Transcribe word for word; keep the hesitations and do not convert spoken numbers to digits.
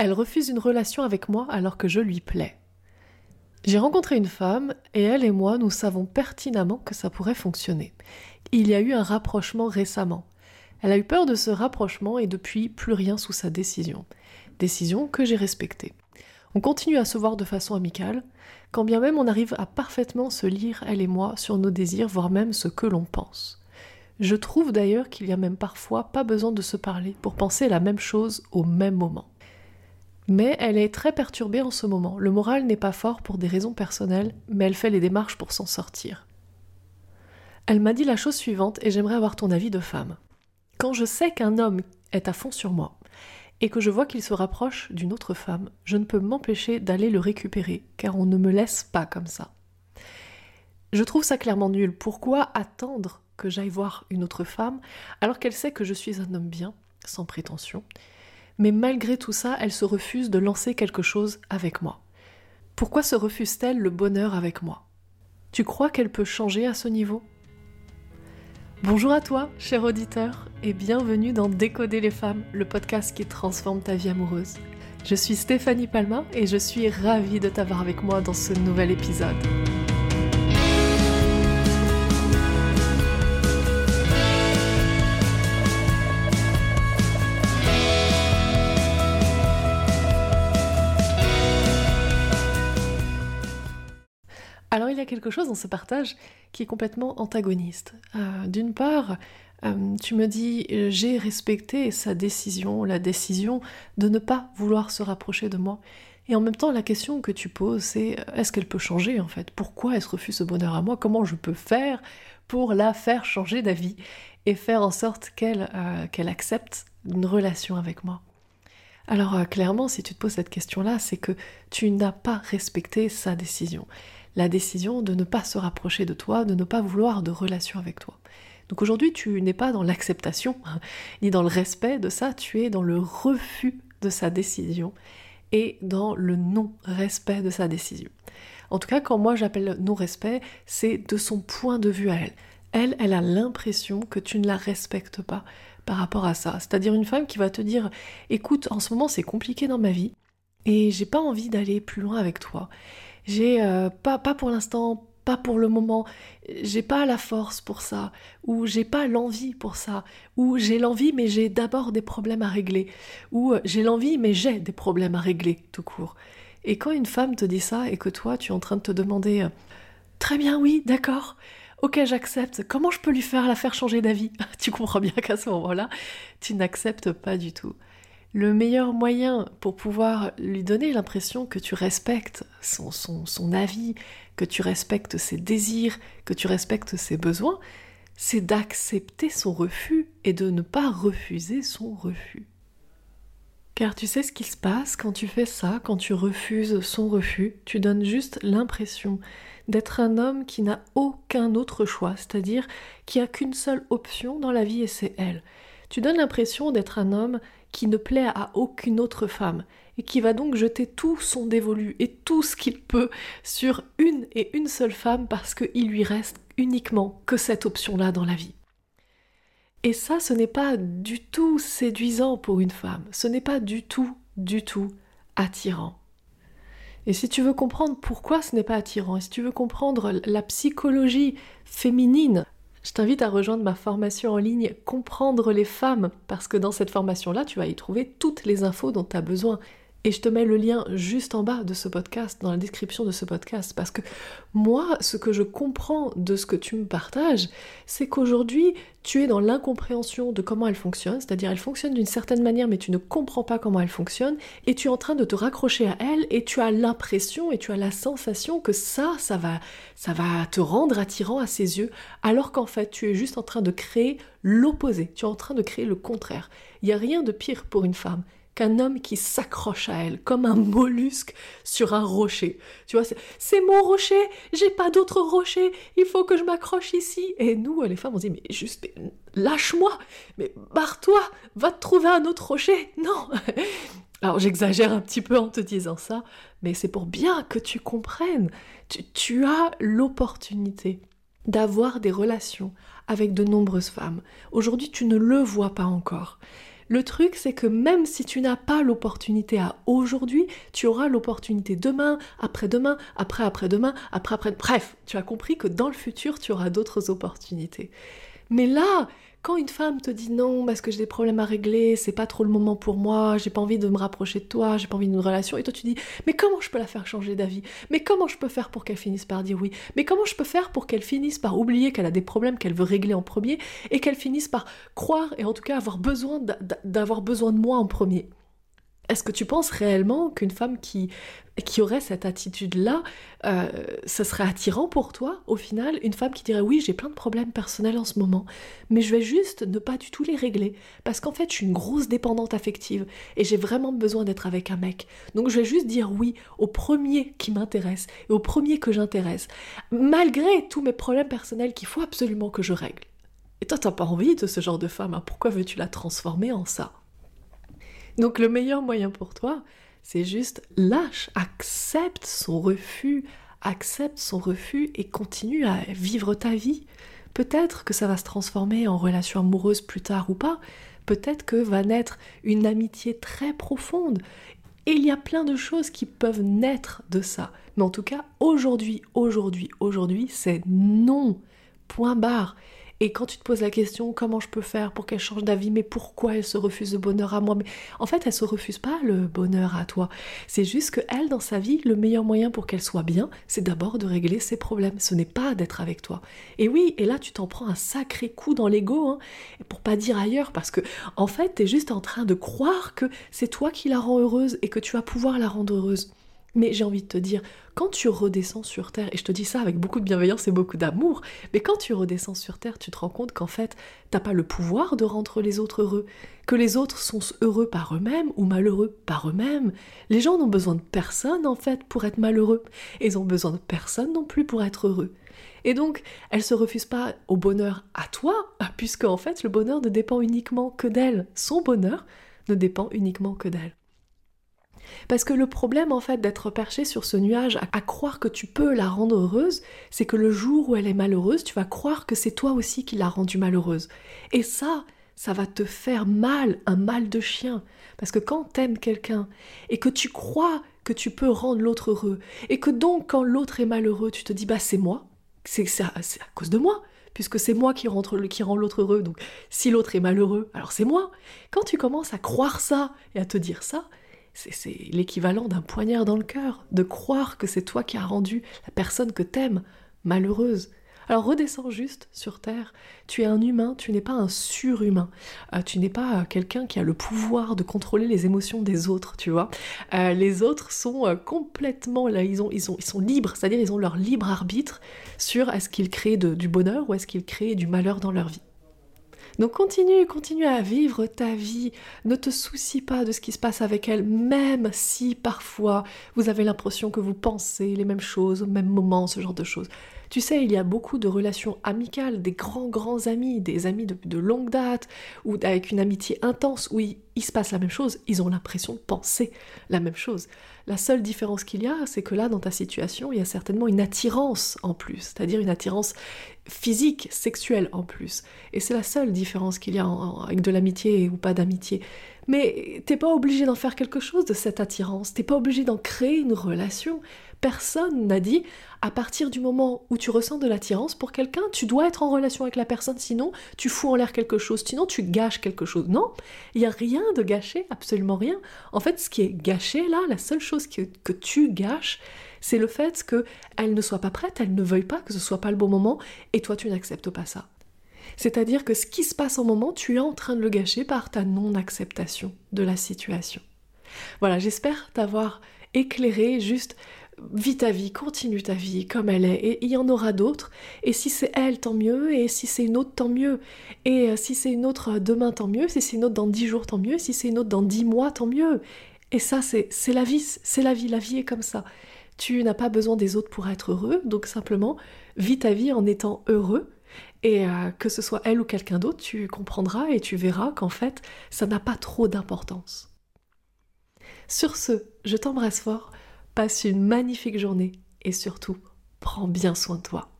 Elle refuse une relation avec moi alors que je lui plais. J'ai rencontré une femme et elle et moi, nous savons pertinemment que ça pourrait fonctionner. Il y a eu un rapprochement récemment. Elle a eu peur de ce rapprochement et depuis, plus rien sous sa décision. Décision que j'ai respectée. On continue à se voir de façon amicale, quand bien même on arrive à parfaitement se lire, elle et moi, sur nos désirs, voire même ce que l'on pense. Je trouve d'ailleurs qu'il y a même parfois pas besoin de se parler pour penser la même chose au même moment. Mais elle est très perturbée en ce moment, le moral n'est pas fort pour des raisons personnelles, mais elle fait les démarches pour s'en sortir. Elle m'a dit la chose suivante et j'aimerais avoir ton avis de femme. Quand je sais qu'un homme est à fond sur moi, et que je vois qu'il se rapproche d'une autre femme, je ne peux m'empêcher d'aller le récupérer, car on ne me laisse pas comme ça. Je trouve ça clairement nul. Pourquoi attendre que j'aille voir une autre femme, alors qu'elle sait que je suis un homme bien, sans prétention ? Mais malgré tout ça, elle se refuse de lancer quelque chose avec moi. Pourquoi se refuse-t-elle le bonheur avec moi ? Tu crois qu'elle peut changer à ce niveau ? Bonjour à toi, cher auditeur, et bienvenue dans Décoder les femmes, le podcast qui transforme ta vie amoureuse. Je suis Stéphanie Palma et je suis ravie de t'avoir avec moi dans ce nouvel épisode. Alors il y a quelque chose dans ce partage qui est complètement antagoniste. Euh, d'une part, euh, tu me dis « j'ai respecté sa décision, la décision de ne pas vouloir se rapprocher de moi ». Et en même temps, la question que tu poses, c'est « est-ce qu'elle peut changer en fait ? Pourquoi elle se refuse ce bonheur à moi ? Comment je peux faire pour la faire changer d'avis et faire en sorte qu'elle, euh, qu'elle accepte une relation avec moi ?» Alors euh, clairement, si tu te poses cette question-là, c'est que tu n'as pas respecté sa décision. La décision de ne pas se rapprocher de toi, de ne pas vouloir de relation avec toi. Donc aujourd'hui, tu n'es pas dans l'acceptation, ni dans le respect de ça, tu es dans le refus de sa décision et dans le non-respect de sa décision. En tout cas, quand moi j'appelle non-respect, c'est de son point de vue à elle. Elle, elle a l'impression que tu ne la respectes pas par rapport à ça. C'est-à-dire une femme qui va te dire « écoute, en ce moment c'est compliqué dans ma vie et j'ai pas envie d'aller plus loin avec toi ». J'ai euh, pas, pas pour l'instant, pas pour le moment, j'ai pas la force pour ça, ou j'ai pas l'envie pour ça, ou j'ai l'envie mais j'ai d'abord des problèmes à régler, ou euh, j'ai l'envie mais j'ai des problèmes à régler, tout court. Et quand une femme te dit ça et que toi tu es en train de te demander euh, « très bien, oui, d'accord, ok j'accepte, comment je peux lui faire la faire changer d'avis ?» Tu comprends bien qu'à ce moment-là, tu n'acceptes pas du tout. Le meilleur moyen pour pouvoir lui donner l'impression que tu respectes son, son, son avis, que tu respectes ses désirs, que tu respectes ses besoins, c'est d'accepter son refus et de ne pas refuser son refus. Car tu sais ce qui se passe quand tu fais ça, quand tu refuses son refus, tu donnes juste l'impression d'être un homme qui n'a aucun autre choix, c'est-à-dire qui a qu'une seule option dans la vie et c'est elle. Tu donnes l'impression d'être un homme qui ne plaît à aucune autre femme et qui va donc jeter tout son dévolu et tout ce qu'il peut sur une et une seule femme parce qu'il lui reste uniquement que cette option-là dans la vie. Et ça, ce n'est pas du tout séduisant pour une femme, ce n'est pas du tout, du tout attirant. Et si tu veux comprendre pourquoi ce n'est pas attirant, et si tu veux comprendre la psychologie féminine, je t'invite à rejoindre ma formation en ligne « Comprendre les femmes » parce que dans cette formation-là, tu vas y trouver toutes les infos dont tu as besoin. Et je te mets le lien juste en bas de ce podcast, dans la description de ce podcast, parce que moi, ce que je comprends de ce que tu me partages, c'est qu'aujourd'hui, tu es dans l'incompréhension de comment elle fonctionne, c'est-à-dire elle fonctionne d'une certaine manière, mais tu ne comprends pas comment elle fonctionne, et tu es en train de te raccrocher à elle, et tu as l'impression, et tu as la sensation que ça, ça va, ça va te rendre attirant à ses yeux, alors qu'en fait, tu es juste en train de créer l'opposé, tu es en train de créer le contraire. Il n'y a rien de pire pour une femme qu'un homme qui s'accroche à elle, comme un mollusque sur un rocher. Tu vois, c'est, c'est mon rocher, j'ai pas d'autre rocher, il faut que je m'accroche ici. Et nous, les femmes, on dit, mais juste, mais lâche-moi, mais barre-toi, va te trouver un autre rocher, non. Alors j'exagère un petit peu en te disant ça, mais c'est pour bien que tu comprennes, tu, tu as l'opportunité d'avoir des relations avec de nombreuses femmes. Aujourd'hui, tu ne le vois pas encore. Le truc, c'est que même si tu n'as pas l'opportunité à aujourd'hui, tu auras l'opportunité demain, après-demain, après-après-demain, après-après... Bref, tu as compris que dans le futur, tu auras d'autres opportunités. Mais là, quand une femme te dit non parce que j'ai des problèmes à régler, c'est pas trop le moment pour moi, j'ai pas envie de me rapprocher de toi, j'ai pas envie d'une relation, et toi tu dis mais comment je peux la faire changer d'avis? Mais comment je peux faire pour qu'elle finisse par dire oui? Mais comment je peux faire pour qu'elle finisse par oublier qu'elle a des problèmes qu'elle veut régler en premier et qu'elle finisse par croire et en tout cas avoir besoin d'avoir besoin de moi en premier? Est-ce que tu penses réellement qu'une femme qui, qui aurait cette attitude-là, euh, ça serait attirant pour toi, au final? Une femme qui dirait « oui, j'ai plein de problèmes personnels en ce moment, mais je vais juste ne pas du tout les régler, parce qu'en fait, je suis une grosse dépendante affective, et j'ai vraiment besoin d'être avec un mec. Donc je vais juste dire oui au premier qui m'intéresse, et au premier que j'intéresse, malgré tous mes problèmes personnels qu'il faut absolument que je règle. » Et toi, t'as pas envie de ce genre de femme, hein? Pourquoi veux-tu la transformer en ça ? Donc le meilleur moyen pour toi, c'est juste lâche, accepte son refus, accepte son refus et continue à vivre ta vie. Peut-être que ça va se transformer en relation amoureuse plus tard ou pas, peut-être que va naître une amitié très profonde. Et il y a plein de choses qui peuvent naître de ça. Mais en tout cas, aujourd'hui, aujourd'hui, aujourd'hui, c'est non, point barre. Et quand tu te poses la question, comment je peux faire pour qu'elle change d'avis, mais pourquoi elle se refuse le bonheur à moi? Mais en fait, elle se refuse pas le bonheur à toi. C'est juste que elle, dans sa vie, le meilleur moyen pour qu'elle soit bien, c'est d'abord de régler ses problèmes. Ce n'est pas d'être avec toi. Et oui, et là, tu t'en prends un sacré coup dans l'ego, hein, pour pas dire ailleurs, parce que, en fait, t'es juste en train de croire que c'est toi qui la rends heureuse et que tu vas pouvoir la rendre heureuse. Mais j'ai envie de te dire, quand tu redescends sur Terre, et je te dis ça avec beaucoup de bienveillance et beaucoup d'amour, mais quand tu redescends sur Terre, tu te rends compte qu'en fait, t'as pas le pouvoir de rendre les autres heureux, que les autres sont heureux par eux-mêmes ou malheureux par eux-mêmes. Les gens n'ont besoin de personne, en fait, pour être malheureux. Et ils ont besoin de personne non plus pour être heureux. Et donc, elle se refuse pas au bonheur à toi, puisque en fait, le bonheur ne dépend uniquement que d'elle. Son bonheur ne dépend uniquement que d'elle. Parce que le problème en fait d'être perché sur ce nuage à, à croire que tu peux la rendre heureuse, c'est que le jour où elle est malheureuse, tu vas croire que c'est toi aussi qui l'as rendue malheureuse. Et ça, ça va te faire mal, un mal de chien. Parce que quand t'aimes quelqu'un et que tu crois que tu peux rendre l'autre heureux, et que donc quand l'autre est malheureux, tu te dis bah c'est moi, c'est, c'est, à, c'est à cause de moi. Puisque c'est moi qui, rentre, qui rend l'autre heureux, donc si l'autre est malheureux, alors c'est moi. Quand tu commences à croire ça et à te dire ça, C'est, c'est l'équivalent d'un poignard dans le cœur, de croire que c'est toi qui as rendu la personne que t'aimes malheureuse. Alors redescends juste sur Terre, tu es un humain, tu n'es pas un surhumain, euh, tu n'es pas euh, quelqu'un qui a le pouvoir de contrôler les émotions des autres, tu vois. Euh, les autres sont euh, complètement, là, ils, ont, ils, ont, ils sont libres, c'est-à-dire ils ont leur libre arbitre sur est-ce qu'ils créent de, du bonheur ou est-ce qu'ils créent du malheur dans leur vie. Donc continue, continue à vivre ta vie, ne te soucie pas de ce qui se passe avec elle, même si parfois vous avez l'impression que vous pensez les mêmes choses, au même moment, ce genre de choses. Tu sais, il y a beaucoup de relations amicales, des grands grands amis, des amis de, de longue date, ou avec une amitié intense, où il, il se passe la même chose, ils ont l'impression de penser la même chose. La seule différence qu'il y a, c'est que là, dans ta situation, il y a certainement une attirance en plus, c'est-à-dire une attirance physique, sexuelle en plus. Et c'est la seule différence qu'il y a en, en, avec de l'amitié ou pas d'amitié. Mais t'es pas obligé d'en faire quelque chose de cette attirance, t'es pas obligé d'en créer une relation. Personne n'a dit, à partir du moment où tu ressens de l'attirance pour quelqu'un, tu dois être en relation avec la personne, sinon tu fous en l'air quelque chose, sinon tu gâches quelque chose. Non, il n'y a rien de gâché, absolument rien. En fait, ce qui est gâché là, la seule chose que, que tu gâches, c'est le fait qu'elle ne soit pas prête, elle ne veuille pas, que ce soit pas le bon moment, et toi tu n'acceptes pas ça. C'est-à-dire que ce qui se passe en moment, tu es en train de le gâcher par ta non-acceptation de la situation. Voilà, j'espère t'avoir éclairé, juste vis ta vie, continue ta vie comme elle est, et il y en aura d'autres, et si c'est elle, tant mieux, et si c'est une autre, tant mieux, et si c'est une autre demain, tant mieux, si c'est une autre dans dix jours, tant mieux, si c'est une autre dans dix mois, tant mieux. Et ça, c'est, c'est la vie, c'est la vie, la vie est comme ça. Tu n'as pas besoin des autres pour être heureux, donc simplement, vis ta vie en étant heureux, et euh, que ce soit elle ou quelqu'un d'autre, tu comprendras et tu verras qu'en fait, ça n'a pas trop d'importance. Sur ce, je t'embrasse fort, passe une magnifique journée et surtout, prends bien soin de toi.